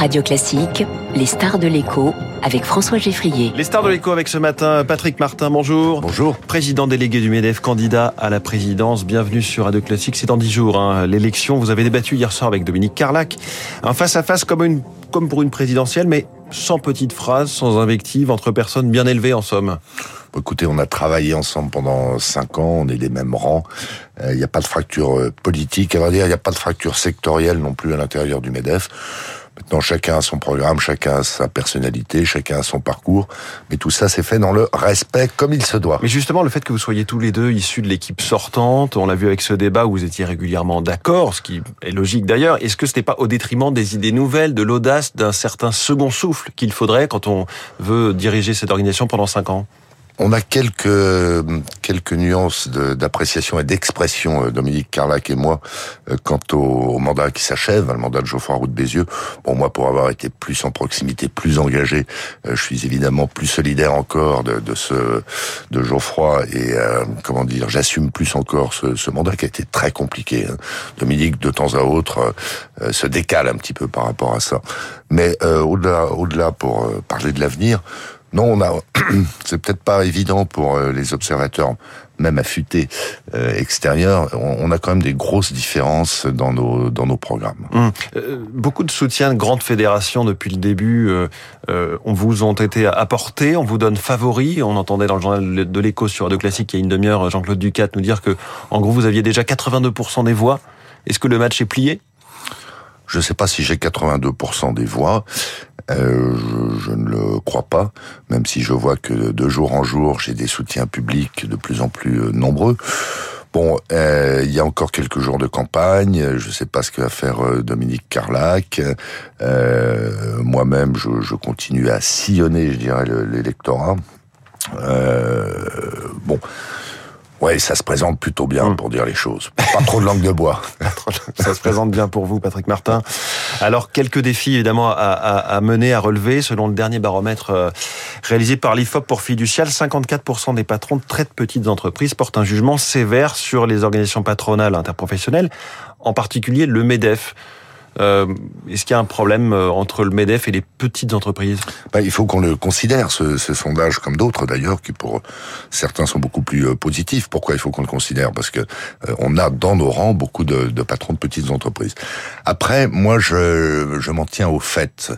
Radio Classique, les stars de l'écho avec François Geffrier. Les stars de l'écho avec ce matin, Patrick Martin, bonjour. Bonjour. Président délégué du MEDEF, candidat à la présidence, bienvenue sur Radio Classique. C'est dans 10 jours, l'élection. Vous avez débattu hier soir avec Dominique Carlac'h. Un face-à-face comme pour une présidentielle, mais sans petites phrases, sans invectives, entre personnes bien élevées en somme. Écoutez, on a travaillé ensemble pendant 5 ans, on est des mêmes rangs, il n'y a pas de fracture politique, à vrai dire, il n'y a pas de fracture sectorielle non plus à l'intérieur du MEDEF. Maintenant, chacun a son programme, chacun a sa personnalité, chacun a son parcours, mais tout ça s'est fait dans le respect comme il se doit. Mais justement, le fait que vous soyez tous les deux issus de l'équipe sortante, on l'a vu avec ce débat où vous étiez régulièrement d'accord, ce qui est logique d'ailleurs, est-ce que ce n'est pas au détriment des idées nouvelles, de l'audace, d'un certain second souffle qu'il faudrait quand on veut diriger cette organisation pendant 5 ans ? On a quelques nuances d'appréciation et d'expression, Dominique Carlac'h et moi, quant au mandat qui s'achève, le mandat de Geoffroy Roux de Bézieux. Bon, moi, pour avoir été plus en proximité, plus engagé, je suis évidemment plus solidaire encore de Geoffroy et, j'assume plus encore ce mandat qui a été très compliqué. Dominique, de temps à autre, se décale un petit peu par rapport à ça. Mais au-delà, pour parler de l'avenir, non, c'est peut-être pas évident pour les observateurs, même affûtés extérieurs. On a quand même des grosses différences dans nos programmes. Beaucoup de soutien de grandes fédérations depuis le début. On vous ont été apportés, on vous donne favoris. On entendait dans le journal de l'écho sur Radio Classique il y a une demi-heure Jean-Claude Ducatte nous dire que, en gros, vous aviez déjà 82% des voix. Est-ce que le match est plié ? Je ne sais pas si j'ai 82% des voix. Je ne le crois pas, même si je vois que de jour en jour, j'ai des soutiens publics de plus en plus nombreux. Bon, il y a encore quelques jours de campagne, je ne sais pas ce que va faire Dominique Carlac'h. Moi-même, je continue à sillonner, je dirais, l'électorat. Ouais, ça se présente plutôt bien, pour dire les choses. Pas trop de langue de bois. Ça se présente bien pour vous, Patrick Martin. Alors, quelques défis, évidemment, à mener, à relever. Selon le dernier baromètre réalisé par l'IFOP pour Fiducial, 54% des patrons de très petites entreprises portent un jugement sévère sur les organisations patronales interprofessionnelles, en particulier le MEDEF. Est-ce qu'il y a un problème entre le MEDEF et les petites entreprises ? Il faut qu'on le considère, ce sondage, comme d'autres d'ailleurs, qui pour certains sont beaucoup plus positifs. Pourquoi il faut qu'on le considère ? Parce que on a dans nos rangs beaucoup de patrons de petites entreprises. Après, moi, je m'en tiens au fait.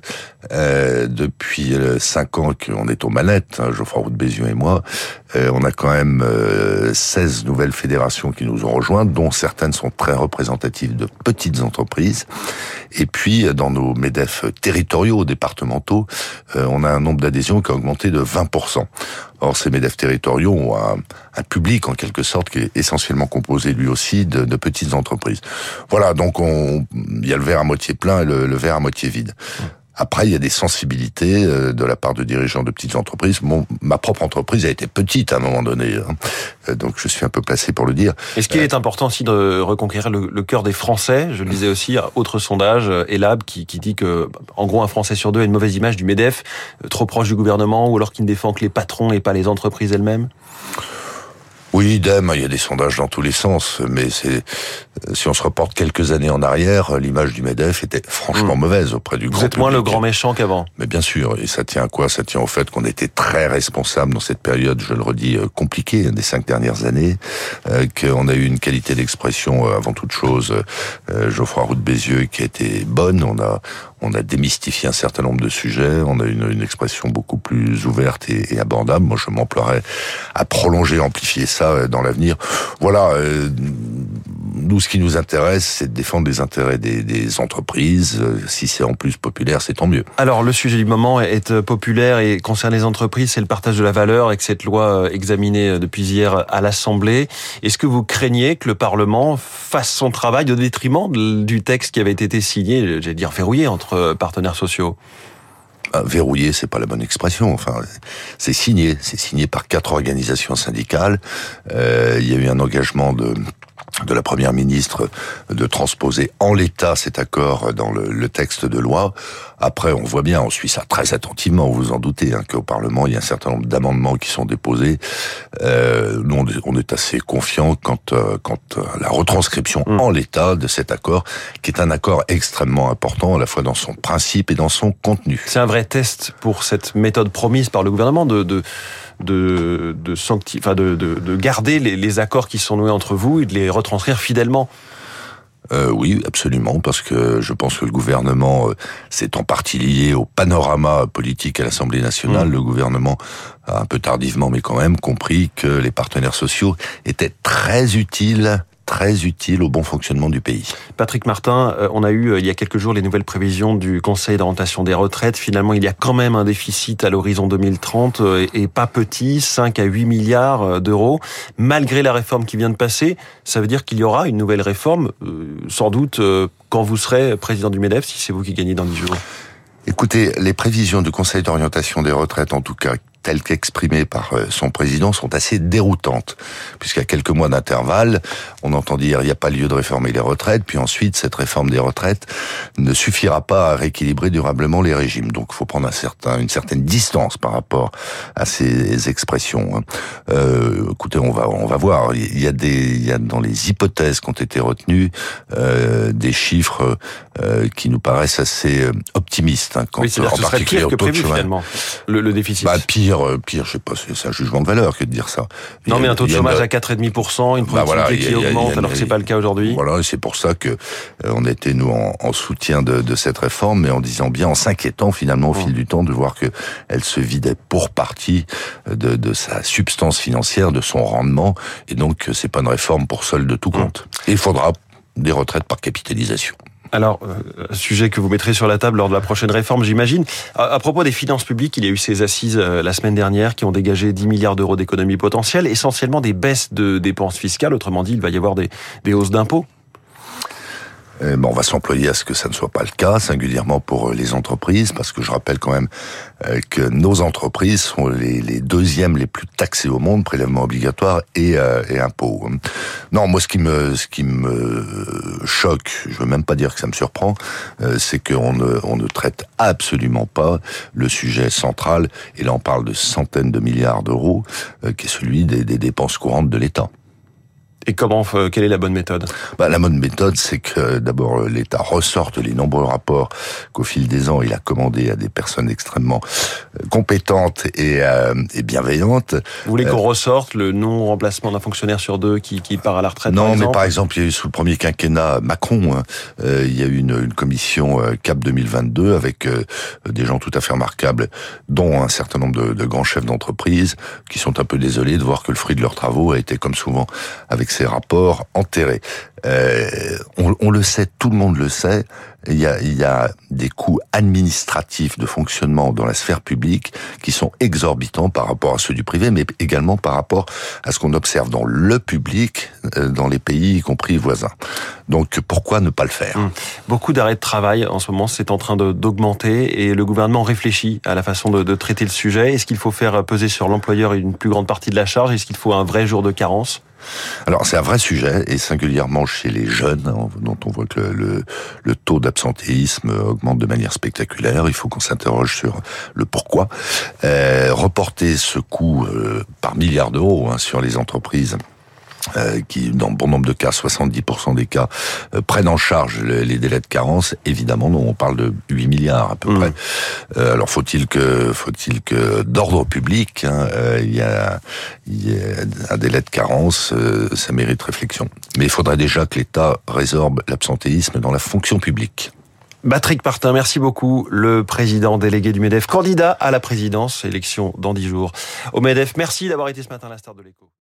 Depuis 5 ans qu'on est aux manettes, Geoffroy Roux de Bézieux et moi, on a quand même 16 nouvelles fédérations qui nous ont rejointes, dont certaines sont très représentatives de petites entreprises. Et puis, dans nos MEDEF territoriaux, départementaux, on a un nombre d'adhésions qui a augmenté de 20%. Or, ces MEDEF territoriaux ont un public, en quelque sorte, qui est essentiellement composé, lui aussi, de petites entreprises. Voilà, donc il y a le verre à moitié plein et le verre à moitié vide. Après, il y a des sensibilités de la part de dirigeants de petites entreprises. Ma propre entreprise a été petite à un moment donné, donc je suis un peu placé pour le dire. Et ce qui est important aussi de reconquérir le cœur des Français, je le disais aussi, autre sondage, Elab, qui dit que, en gros, un Français sur deux a une mauvaise image du MEDEF, trop proche du gouvernement, ou alors qu'il ne défend que les patrons et pas les entreprises elles-mêmes. Oui, idem, il y a des sondages dans tous les sens, mais si on se reporte quelques années en arrière, l'image du MEDEF était franchement mauvaise auprès du grand public. Vous êtes moins le grand méchant qu'avant. Mais bien sûr, et ça tient à quoi ? Ça tient au fait qu'on était très responsable dans cette période, je le redis, compliquée des 5 dernières années, qu'on a eu une qualité d'expression avant toute chose, Geoffroy Roux de Bézieux, qui a été bonne, on a démystifié un certain nombre de sujets, on a une expression beaucoup plus ouverte et abordable. Moi, je m'emploierais à prolonger, amplifier ça dans l'avenir. Voilà, nous, ce qui nous intéresse, c'est de défendre les intérêts des entreprises. Si c'est en plus populaire, c'est tant mieux. Alors, le sujet du moment est populaire et concerne les entreprises, c'est le partage de la valeur avec cette loi examinée depuis hier à l'Assemblée. Est-ce que vous craignez que le Parlement fasse son travail au détriment du texte qui avait été signé, j'allais dire verrouillé, entre partenaires sociaux? Verrouiller, c'est pas la bonne expression. Enfin, c'est signé par 4 organisations syndicales. Il y a eu un engagement de de la Première ministre de transposer en l'état cet accord dans le texte de loi. Après, on voit bien, on suit ça très attentivement, vous vous en doutez, hein, qu'au Parlement, il y a un certain nombre d'amendements qui sont déposés. Nous, on est assez confiants quant à la retranscription en l'état de cet accord, qui est un accord extrêmement important, à la fois dans son principe et dans son contenu. C'est un vrai test pour cette méthode promise par le gouvernement de garder les accords qui sont noués entre vous et de les retranscrire fidèlement. Oui, absolument, parce que je pense que le gouvernement, c'est en partie lié au panorama politique à l'Assemblée nationale. Le gouvernement a un peu tardivement, mais quand même, compris que les partenaires sociaux étaient très utiles au bon fonctionnement du pays. Patrick Martin, on a eu il y a quelques jours les nouvelles prévisions du Conseil d'orientation des retraites. Finalement, il y a quand même un déficit à l'horizon 2030 et pas petit, 5 à 8 milliards d'euros. Malgré la réforme qui vient de passer, ça veut dire qu'il y aura une nouvelle réforme, sans doute quand vous serez président du MEDEF, si c'est vous qui gagnez dans 10 jours. Écoutez, les prévisions du Conseil d'orientation des retraites, en tout cas, telles qu'exprimées par son président, sont assez déroutantes, puisqu'à quelques mois d'intervalle, on entend dire il n'y a pas lieu de réformer les retraites, puis ensuite cette réforme des retraites ne suffira pas à rééquilibrer durablement les régimes. Donc il faut prendre une certaine distance par rapport à ces expressions. Écoutez, on va voir. Il y a dans les hypothèses qui ont été retenues des chiffres qui nous paraissent assez optimistes, hein, quand, oui, en particulier au taux de chômage. Le déficit. Bah, pire, je sais pas, c'est un jugement de valeur que de dire ça. Non, mais un taux de chômage à 4,5%, une productivité qui augmente, alors que c'est pas le cas aujourd'hui. Voilà, et c'est pour ça que on était, nous, en soutien de cette réforme, mais en disant bien, en s'inquiétant finalement au fil du temps de voir que elle se vidait pour partie de sa substance financière, de son rendement, et donc c'est pas une réforme pour seule de tout compte. Et il faudra des retraites par capitalisation. Alors, sujet que vous mettrez sur la table lors de la prochaine réforme, j'imagine. À propos des finances publiques, il y a eu ces assises la semaine dernière qui ont dégagé 10 milliards d'euros d'économies potentielles, essentiellement des baisses de dépenses fiscales. Autrement dit, il va y avoir des hausses d'impôts. On va s'employer à ce que ça ne soit pas le cas, singulièrement pour les entreprises, parce que je rappelle quand même que nos entreprises sont les deuxièmes les plus taxées au monde, prélèvements obligatoires et impôts. Non, moi ce qui me choque, je veux même pas dire que ça me surprend, c'est qu'on ne traite absolument pas le sujet central, et là on parle de centaines de milliards d'euros, qui est celui des dépenses courantes de l'État. Et quelle est la bonne méthode ? La bonne méthode, c'est que d'abord l'État ressorte les nombreux rapports qu'au fil des ans il a commandés à des personnes extrêmement compétentes et bienveillantes. Vous voulez qu'on ressorte le non-remplacement d'un fonctionnaire sur deux qui part à la retraite ? Non, mais par exemple, il y a eu sous le premier quinquennat Macron, il y a eu une commission Cap 2022 avec des gens tout à fait remarquables, dont un certain nombre de grands chefs d'entreprise qui sont un peu désolés de voir que le fruit de leurs travaux a été, comme souvent, avec ces rapports enterrés. On le sait, tout le monde le sait, il y a des coûts administratifs de fonctionnement dans la sphère publique qui sont exorbitants par rapport à ceux du privé, mais également par rapport à ce qu'on observe dans le public, dans les pays, y compris voisins. Donc pourquoi ne pas le faire ? Beaucoup d'arrêts de travail en ce moment, c'est en train d'augmenter, et le gouvernement réfléchit à la façon de traiter le sujet. Est-ce qu'il faut faire peser sur l'employeur une plus grande partie de la charge ? Est-ce qu'il faut un vrai jour de carence ? Alors c'est un vrai sujet, et singulièrement chez les jeunes, dont on voit que le taux d'absentéisme augmente de manière spectaculaire. Il faut qu'on s'interroge sur le pourquoi. Reporter ce coût par milliards d'euros, hein, sur les entreprises, qui, dans bon nombre de cas, 70% des cas, prennent en charge les délais de carence. Évidemment, non, on parle de 8 milliards à peu près. Alors, faut-il que d'ordre public, hein, il y a un délai de carence, ça mérite réflexion. Mais il faudrait déjà que l'État résorbe l'absentéisme dans la fonction publique. Patrick Martin, merci beaucoup, le président délégué du MEDEF, candidat à la présidence, élection dans 10 jours au MEDEF. Merci d'avoir été ce matin à la star de l'écho.